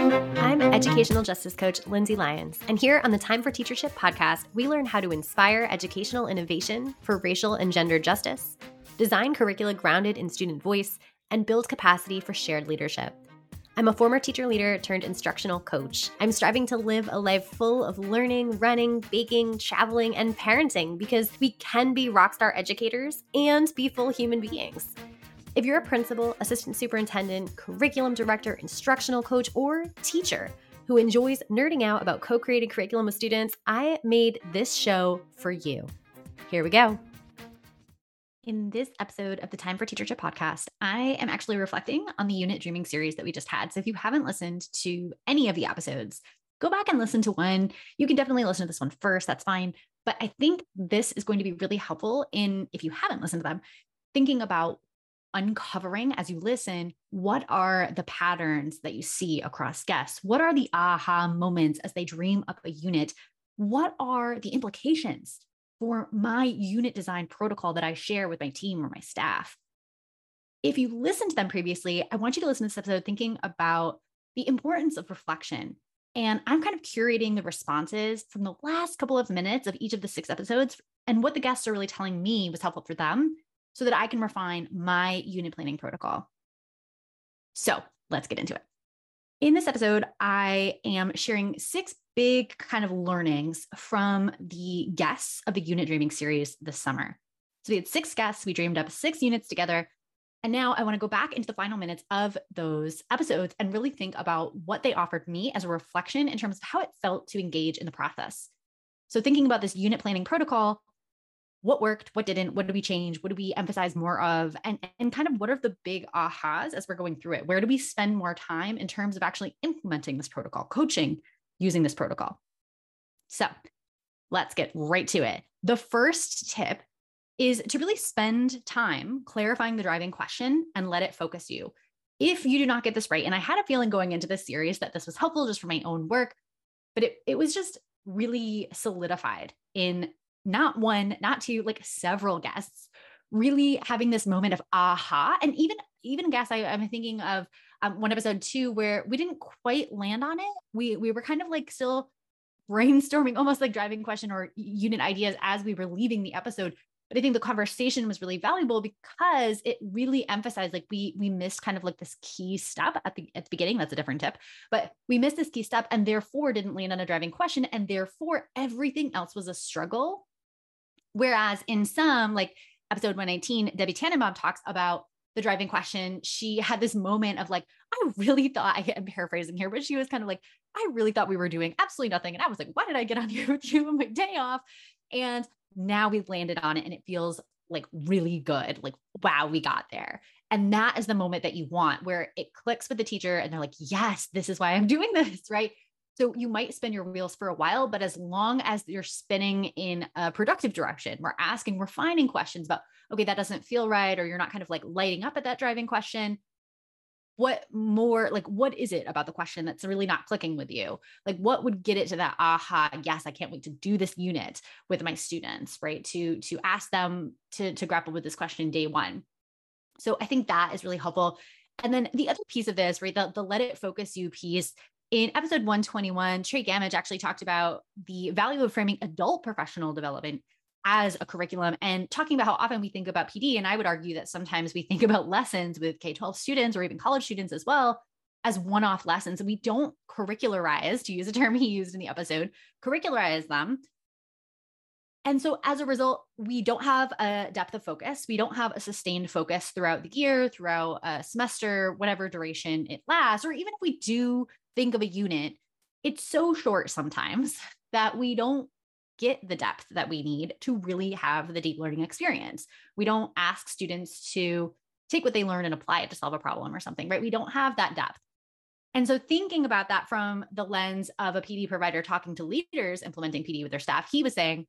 I'm Educational Justice Coach Lindsay Lyons, and here on the Time for Teachership podcast, we learn how to inspire educational innovation for racial and gender justice, design curricula grounded in student voice, and build capacity for shared leadership. I'm a former teacher leader turned instructional coach. I'm striving to live a life full of learning, running, baking, traveling, and parenting because we can be rockstar educators and be full human beings. If you're a principal, assistant superintendent, curriculum director, instructional coach, or teacher who enjoys nerding out about co-created curriculum with students, I made this show for you. Here we go. In this episode of the Time for Teachership podcast, I am actually reflecting on the Unit Dreaming series that we just had. So if you haven't listened to any of the episodes, go back and listen to one. You can definitely listen to this one first. That's fine. But I think this is going to be really helpful in, if you haven't listened to them, thinking about uncovering as you listen, what are the patterns that you see across guests? What are the aha moments as they dream up a unit? What are the implications for my unit design protocol that I share with my team or my staff? If you listened to them previously, I want you to listen to this episode thinking about the importance of reflection. And I'm kind of curating the responses from the last couple of minutes of each of the 6 episodes and what the guests are really telling me was helpful for them, so that I can refine my unit planning protocol. So let's get into it. In this episode, I am sharing 6 big kind of learnings from the guests of the Unit Dreaming series this summer. So we had 6 guests, we dreamed up 6 units together. And now I want to go back into the final minutes of those episodes and really think about what they offered me as a reflection in terms of how it felt to engage in the process. So thinking about this unit planning protocol, what worked, what didn't, what did we change, what do we emphasize more of, and kind of what are the big ahas as we're going through it? Where do we spend more time in terms of actually implementing this protocol, coaching using this protocol? So let's get right to it. The first tip is to really spend time clarifying the driving question and let it focus you. If you do not get this right, and I had a feeling going into this series that this was helpful just for my own work, but it was just really solidified in not one, not two, like several guests really having this moment of aha. And even guests, I'm thinking of one episode 2 where we didn't quite land on it. We were kind of like still brainstorming, almost like driving question or unit ideas as we were leaving the episode. But I think the conversation was really valuable because it really emphasized, like we missed kind of like this key step at the beginning. That's a different tip, but we missed this key step and therefore didn't land on a driving question. And therefore everything else was a struggle. Whereas in some, like episode 119, Debbie Tannenbaum talks about the driving question. She had this moment of like, I really thought, I'm paraphrasing here, but she was kind of like, I really thought we were doing absolutely nothing. And I was like, why did I get on here with you on my day off? And now we've landed on it and it feels like really good. Like, wow, we got there. And that is the moment that you want where it clicks with the teacher and they're like, yes, this is why I'm doing this, right? So you might spin your wheels for a while, but as long as you're spinning in a productive direction, we're asking, we're finding questions about, okay, that doesn't feel right. Or you're not kind of like lighting up at that driving question. What more, like, what is it about the question that's really not clicking with you? Like, what would get it to that, aha, yes, I can't wait to do this unit with my students, right? To ask them to grapple with this question day one. So I think that is really helpful. And then the other piece of this, right? The let it focus you piece. In episode 121, Trey Gamage actually talked about the value of framing adult professional development as a curriculum and talking about how often we think about PD. And I would argue that sometimes we think about lessons with K-12 students or even college students as well as one-off lessons. And we don't curricularize, to use a term he used in the episode, curricularize them. And so as a result, we don't have a depth of focus. We don't have a sustained focus throughout the year, throughout a semester, whatever duration it lasts, or even if we do think of a unit, it's so short sometimes that we don't get the depth that we need to really have the deep learning experience. We don't ask students to take what they learn and apply it to solve a problem or something, right? We don't have that depth. And so thinking about that from the lens of a PD provider talking to leaders implementing PD with their staff, he was saying,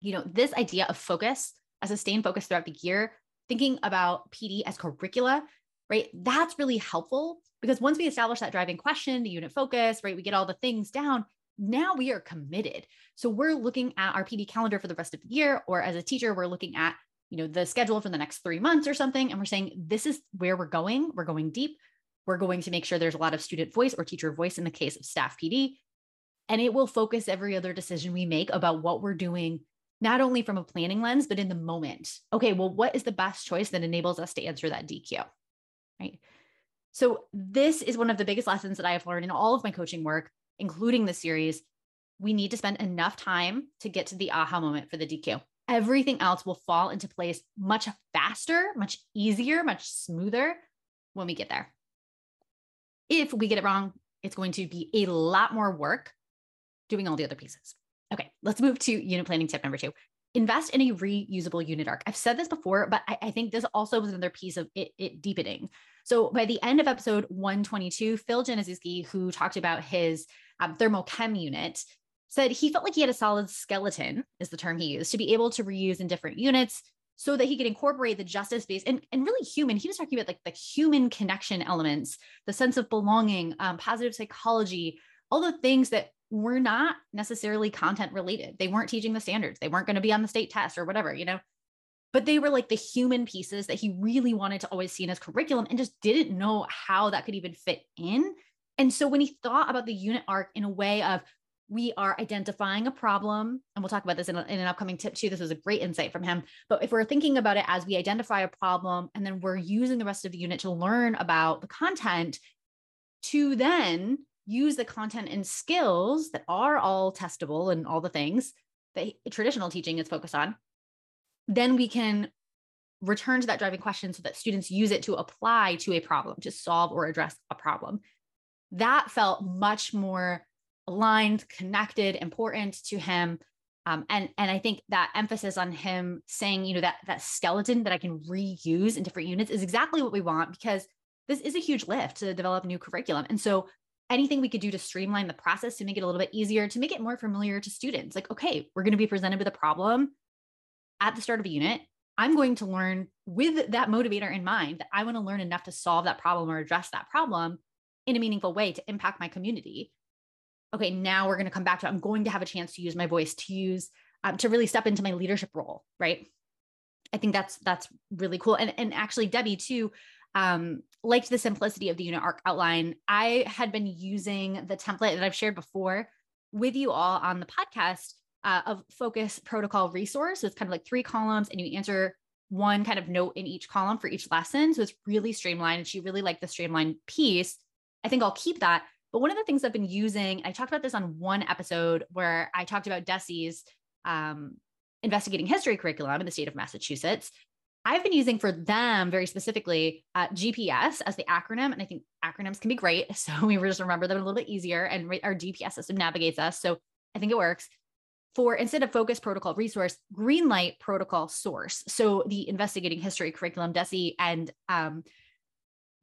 you know, this idea of focus, a sustained focus throughout the year, thinking about PD as curricula, right? That's really helpful because once we establish that driving question, the unit focus, right? We get all the things down. Now we are committed. So we're looking at our PD calendar for the rest of the year, or as a teacher, we're looking at, you know, the schedule for the next 3 months or something. And we're saying, this is where we're going. We're going deep. We're going to make sure there's a lot of student voice or teacher voice in the case of staff PD, and it will focus every other decision we make about what we're doing, not only from a planning lens, but in the moment. Okay, well, what is the best choice that enables us to answer that DQ, right? So this is one of the biggest lessons that I have learned in all of my coaching work, including this series. We need to spend enough time to get to the aha moment for the DQ. Everything else will fall into place much faster, much easier, much smoother when we get there. If we get it wrong, it's going to be a lot more work doing all the other pieces. Okay, let's move to unit planning tip number 2. Invest in a reusable unit arc. I've said this before, but I think this also was another piece of it deepening. So by the end of episode 122, Phil Janiszewski, who talked about his thermochem unit, said he felt like he had a solid skeleton, is the term he used, to be able to reuse in different units so that he could incorporate the justice-based and really human. He was talking about like the human connection elements, the sense of belonging, positive psychology, all the things that were not necessarily content related. They weren't teaching the standards. They weren't going to be on the state test or whatever, you know, but they were like the human pieces that he really wanted to always see in his curriculum and just didn't know how that could even fit in. And so when he thought about the unit arc in a way of, we are identifying a problem, and we'll talk about this in an upcoming tip too. This was a great insight from him. But if we're thinking about it as we identify a problem and then we're using the rest of the unit to learn about the content to then use the content and skills that are all testable and all the things that traditional teaching is focused on, then we can return to that driving question so that students use it to apply to a problem, to solve or address a problem. That felt much more aligned, connected, important to him. And I think that emphasis on him saying, you know, that skeleton that I can reuse in different units is exactly what we want, because this is a huge lift to develop new curriculum. And so anything we could do to streamline the process, to make it a little bit easier, to make it more familiar to students. Like, okay, we're going to be presented with a problem at the start of a unit. I'm going to learn with that motivator in mind that I want to learn enough to solve that problem or address that problem in a meaningful way to impact my community. Okay, now we're going to come back to, I'm going to have a chance to use my voice, to use, to really step into my leadership role, right? I think that's really cool. And actually Debbie too, liked the simplicity of the unit arc outline. I had been using the template that I've shared before with you all on the podcast of focus, protocol, resource. So it's kind of like 3 columns and you answer one kind of note in each column for each lesson. So it's really streamlined. And she really liked the streamlined piece. I think I'll keep that. But one of the things I've been using, I talked about this on one episode where I talked about DESE's investigating history curriculum in the state of Massachusetts. I've been using for them very specifically GPS as the acronym. And I think acronyms can be great. So we just remember them a little bit easier, and our GPS system navigates us. So I think it works for, instead of focus, protocol, resource, green light, protocol, source. So the investigating history curriculum, DESE and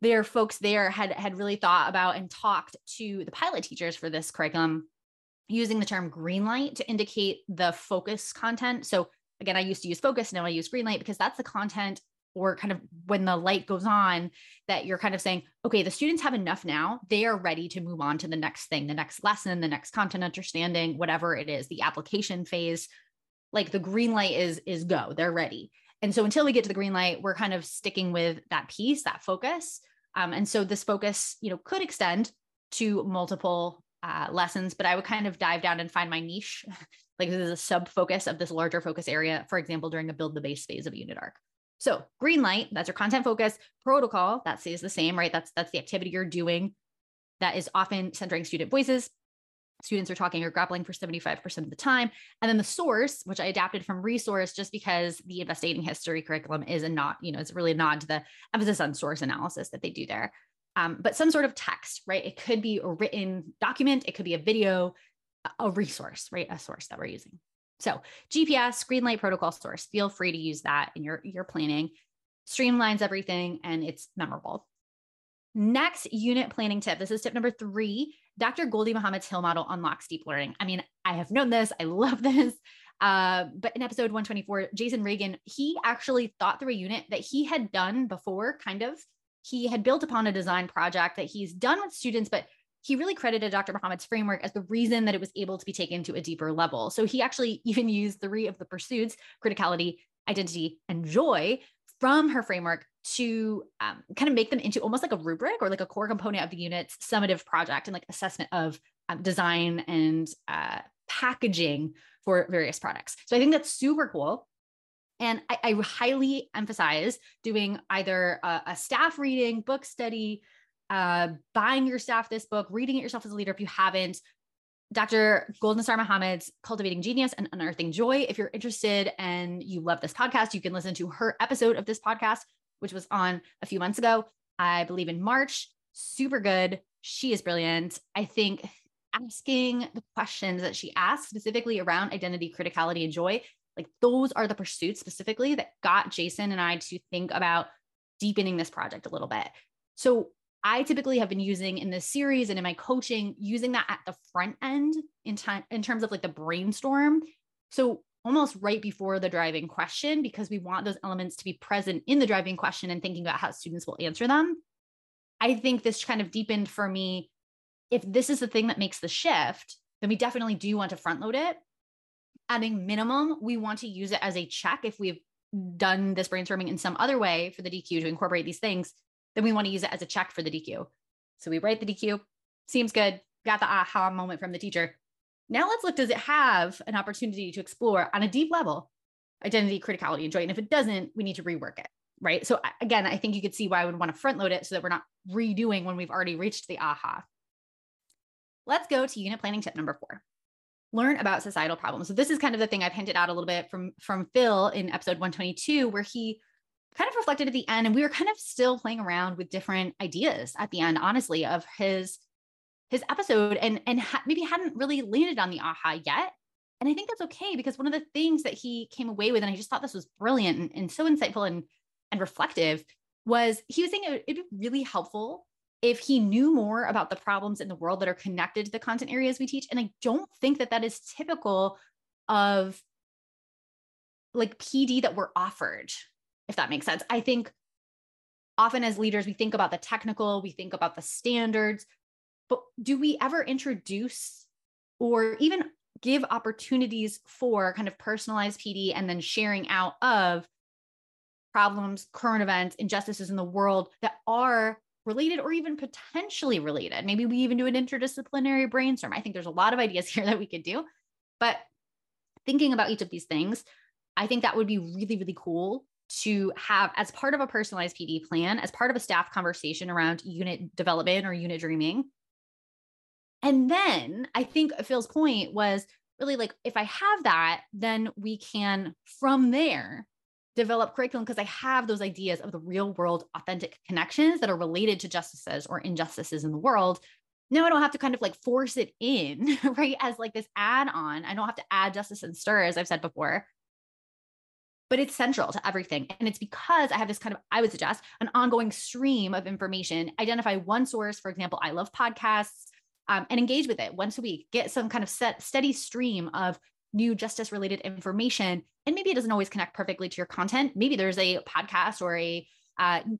their folks there had really thought about and talked to the pilot teachers for this curriculum using the term green light to indicate the focus content. So again, I used to use focus, now I use green light, because that's the content or kind of when the light goes on that you're kind of saying, okay, the students have enough now. They are ready to move on to the next thing, the next lesson, the next content understanding, whatever it is, the application phase. Like the green light is go, they're ready. And so until we get to the green light, we're kind of sticking with that piece, that focus. And so this focus, you know, could extend to multiple lessons, but I would kind of dive down and find my niche. Like this is a sub focus of this larger focus area, for example, during a build the base phase of a unit arc. So green light, that's your content focus. Protocol, that stays the same, right? That's the activity you're doing that is often centering student voices. Students are talking or grappling for 75% of the time. And then the source, which I adapted from resource, just because the investigating history curriculum is a nod, you know, it's really a nod to the emphasis on source analysis that they do there. But some sort of text, right? It could be a written document. It could be a video, a resource, right? A source that we're using. So GPS, green light, protocol, source, feel free to use that in your planning. Streamlines everything and it's memorable. Next unit planning tip. This is tip number 3. Dr. Goldie Muhammad's Hill Model unlocks deep learning. I mean, I have known this. I love this. But in episode 124, Jason Reagan, he actually thought through a unit that he had done before, kind of. He had built upon a design project that he's done with students, but he really credited Dr. Muhammad's framework as the reason that it was able to be taken to a deeper level. So he actually even used 3 of the pursuits, criticality, identity, and joy, from her framework to kind of make them into almost like a rubric or like a core component of the unit's summative project and like assessment of design and packaging for various products. So I think that's super cool. And I highly emphasize doing either a staff reading, book study, buying your staff this book, reading it yourself as a leader if you haven't. Dr. Goldie Muhammad's Cultivating Genius and Unearthing Joy. If you're interested and you love this podcast, you can listen to her episode of this podcast, which was on a few months ago, I believe in March. Super good. She is brilliant. I think asking the questions that she asked specifically around identity, criticality, and joy, like those are the pursuits specifically that got Jason and I to think about deepening this project a little bit. So I typically have been using in this series and in my coaching, using that at the front end in terms of like the brainstorm. So almost right before the driving question, because we want those elements to be present in the driving question and thinking about how students will answer them. I think this kind of deepened for me. If this is the thing that makes the shift, then we definitely do want to front load it. At a minimum, we want to use it as a check. If we've done this brainstorming in some other way for the DQ to incorporate these things, then we want to use it as a check for the DQ. So we write the DQ, seems good, got the aha moment from the teacher. Now let's look, does it have an opportunity to explore on a deep level, identity, criticality, and joy? And if it doesn't, we need to rework it, right? So again, I think you could see why I would want to front load it so that we're not redoing when we've already reached the aha. Let's go to unit planning tip number 4. Learn about societal problems. So this is kind of the thing I've hinted out a little bit from Phil in episode 122, where he kind of reflected at the end, and we were kind of still playing around with different ideas at the end, honestly, of his episode, and maybe hadn't really landed on the aha yet. And I think that's okay, because one of the things that he came away with, and I just thought this was brilliant and so insightful and reflective, was he was saying it'd be really helpful if he knew more about the problems in the world that are connected to the content areas we teach. And I don't think that that is typical of like PD that we're offered, if that makes sense. I think often as leaders, we think about the technical, we think about the standards, but do we ever introduce or even give opportunities for kind of personalized PD and then sharing out of problems, current events, injustices in the world that are related or even potentially related? Maybe we even do an interdisciplinary brainstorm. I think there's a lot of ideas here that we could do, but thinking about each of these things, I think that would be really, really cool to have as part of a personalized PD plan, as part of a staff conversation around unit development or unit dreaming. And then I think Phil's point was really like, if I have that, then we can from there develop curriculum, because I have those ideas of the real world authentic connections that are related to justices or injustices in the world. Now I don't have to kind of like force it in, right? As like this add on, I don't have to add justice and stir, as I've said before, but it's central to everything. And it's because I have this kind of, I would suggest, an ongoing stream of information. Identify one source, for example, I love podcasts, and engage with it once a week. Get some kind of steady stream of new justice related information. And maybe it doesn't always connect perfectly to your content. Maybe there's a podcast or a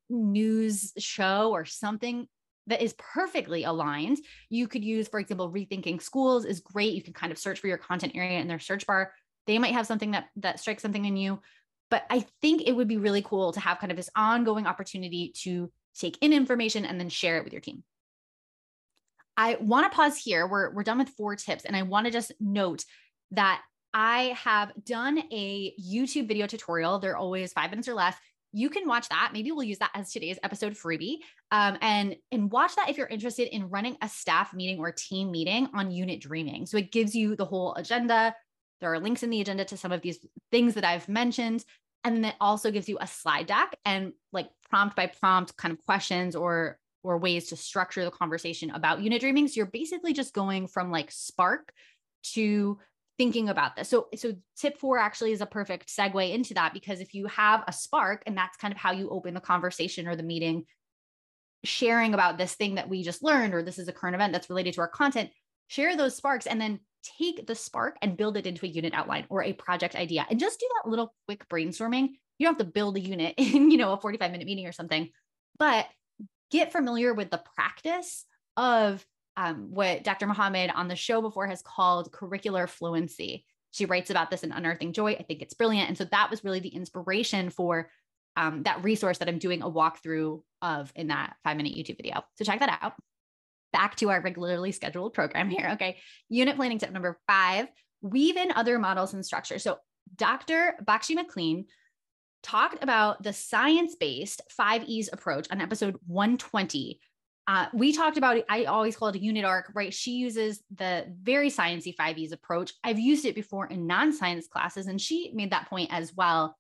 news show or something that is perfectly aligned. You could use, for example, Rethinking Schools is great. You can kind of search for your content area in their search bar. They might have something that strikes something in you, but I think it would be really cool to have kind of this ongoing opportunity to take in information and then share it with your team. I want to pause here. We're done with 4 tips. And I want to just note that I have done a YouTube video tutorial. They're always 5 minutes or less. You can watch that. Maybe we'll use that as today's episode freebie. And watch that if you're interested in running a staff meeting or team meeting on unit dreaming. So it gives you the whole agenda. There are links in the agenda to some of these things that I've mentioned. And then it also gives you a slide deck and like prompt by prompt kind of questions or ways to structure the conversation about unit dreaming. So you're basically just going from like spark to thinking about this. So tip 4 actually is a perfect segue into that, because if you have a spark and that's kind of how you open the conversation or the meeting, sharing about this thing that we just learned, or this is a current event that's related to our content, share those sparks and then take the spark and build it into a unit outline or a project idea, and just do that little quick brainstorming. You don't have to build a unit in, a 45-minute meeting or something, but get familiar with the practice of what Dr. Muhammad on the show before has called curricular fluency. She writes about this in Unearthing Joy. I think it's brilliant. And so that was really the inspiration for that resource that I'm doing a walkthrough of in that 5-minute YouTube video. So check that out. Back to our regularly scheduled program here. Okay. Unit planning tip number 5, weave in other models and structure. So Dr. Bakshi McLean talked about the science-based 5 E's approach on episode 120. We talked about it. I always call it a unit arc, right? She uses the very sciencey 5 E's approach. I've used it before in non-science classes, and she made that point as well.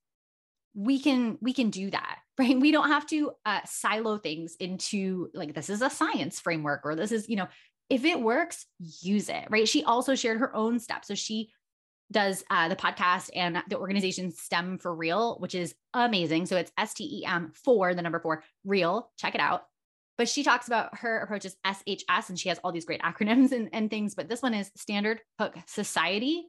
We can do that, right? We don't have to silo things into like, this is a science framework, or this is, you know, if it works, use it, right? She also shared her own steps. So she does the podcast and the organization STEM for Real, which is amazing. So it's STEM for the number 4 real, check it out. But she talks about her approach is SHS, and she has all these great acronyms and things, but this one is Standard Hook Society.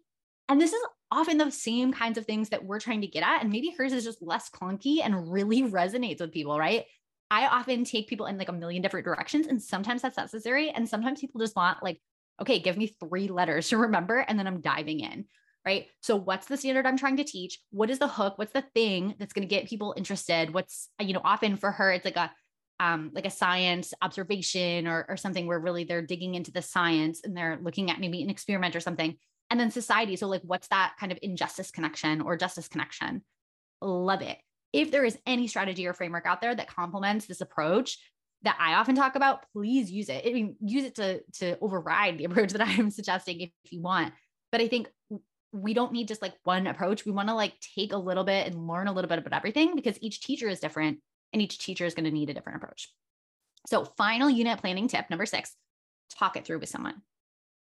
And this is often the same kinds of things that we're trying to get at. And maybe hers is just less clunky and really resonates with people, right? I often take people in like a million different directions, and sometimes that's necessary. And sometimes people just want like, okay, give me 3 letters to remember, and then I'm diving in, right? So what's the standard I'm trying to teach? What is the hook? What's the thing that's going to get people interested? What's, you know, often for her, it's like a science observation or something where really they're digging into the science and they're looking at maybe an experiment or something. And then society. So like, what's that kind of injustice connection or justice connection? Love it. If there is any strategy or framework out there that complements this approach that I often talk about, please use it. I mean, use it to override the approach that I'm suggesting if you want. But I think we don't need just like one approach. We want to like take a little bit and learn a little bit about everything, because each teacher is different and each teacher is going to need a different approach. So final unit planning tip, number 6, talk it through with someone.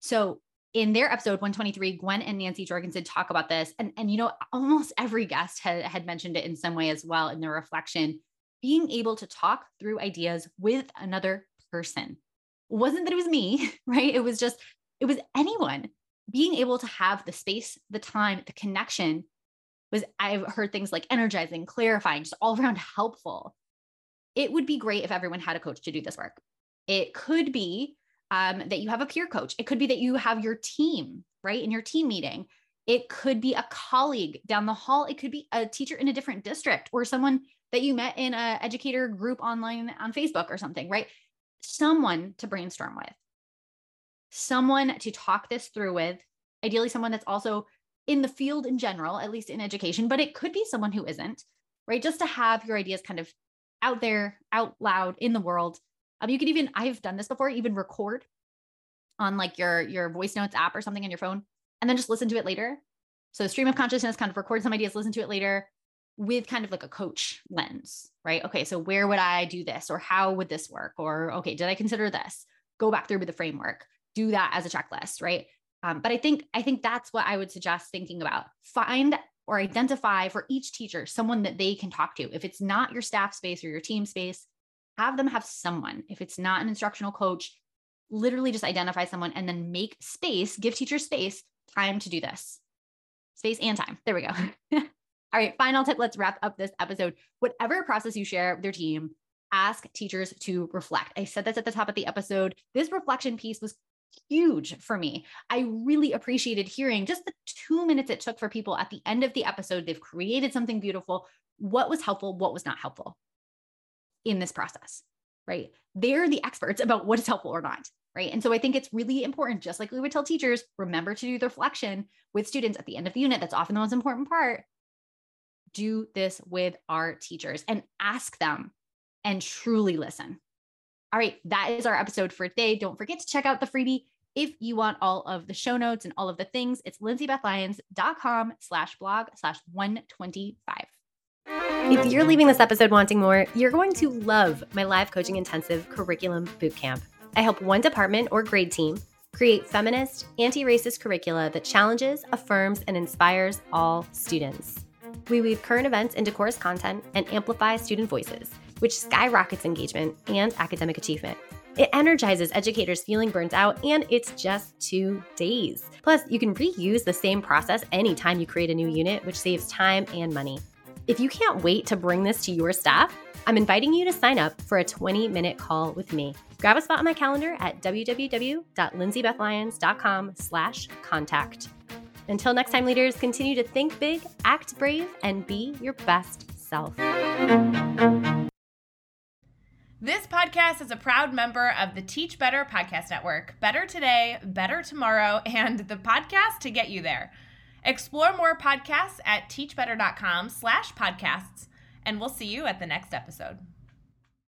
So in their episode 123, Gwen and Nancy Jorgensen talk about this. And you know, almost every guest had mentioned it in some way as well in their reflection, being able to talk through ideas with another person. It wasn't that it was me, right? It was just, it was anyone. Being able to have the space, the time, the connection was, I've heard things like energizing, clarifying, just all around helpful. It would be great if everyone had a coach to do this work. It could be that you have a peer coach. It could be that you have your team, right? In your team meeting. It could be a colleague down the hall. It could be a teacher in a different district, or someone that you met in an educator group online on Facebook or something, right? Someone to brainstorm with, someone to talk this through with, ideally someone that's also in the field in general, at least in education, but it could be someone who isn't, right? Just to have your ideas kind of out there, out loud in the world. You could even, I've done this before, even record on like your voice notes app or something on your phone, and then just listen to it later. So stream of consciousness, kind of record some ideas, listen to it later with kind of like a coach lens, right? Okay, so where would I do this? Or how would this work? Or, okay, did I consider this? Go back through with the framework, do that as a checklist, right? But I think that's what I would suggest thinking about. Find or identify for each teacher, someone that they can talk to. If it's not your staff space or your team space, have them have someone. If it's not an instructional coach, literally just identify someone and then make space, give teachers space, time to do this. Space and time. There we go. All right, final tip. Let's wrap up this episode. Whatever process you share with your team, ask teachers to reflect. I said this at the top of the episode. This reflection piece was huge for me. I really appreciated hearing just the 2 minutes it took for people at the end of the episode. They've created something beautiful. What was helpful? What was not helpful in this process, right? They're the experts about what is helpful or not, right? And so I think it's really important, just like we would tell teachers, remember to do the reflection with students at the end of the unit. That's often the most important part. Do this with our teachers and ask them and truly listen. All right, that is our episode for today. Don't forget to check out the freebie. If you want all of the show notes and all of the things, it's lindsaybethlyons.com/blog/125. If you're leaving this episode wanting more, you're going to love my live coaching intensive curriculum bootcamp. I help one department or grade team create feminist, anti-racist curricula that challenges, affirms, and inspires all students. We weave current events into course content and amplify student voices, which skyrockets engagement and academic achievement. It energizes educators feeling burnt out, and it's just 2 days. Plus, you can reuse the same process anytime you create a new unit, which saves time and money. If you can't wait to bring this to your staff, I'm inviting you to sign up for a 20-minute call with me. Grab a spot on my calendar at www.lindsaybethlyons.com/contact. Until next time, leaders, continue to think big, act brave, and be your best self. itself. This podcast is a proud member of the Teach Better Podcast Network. Better today, better tomorrow, and the podcast to get you there. Explore more podcasts at teachbetter.com/podcasts, and we'll see you at the next episode.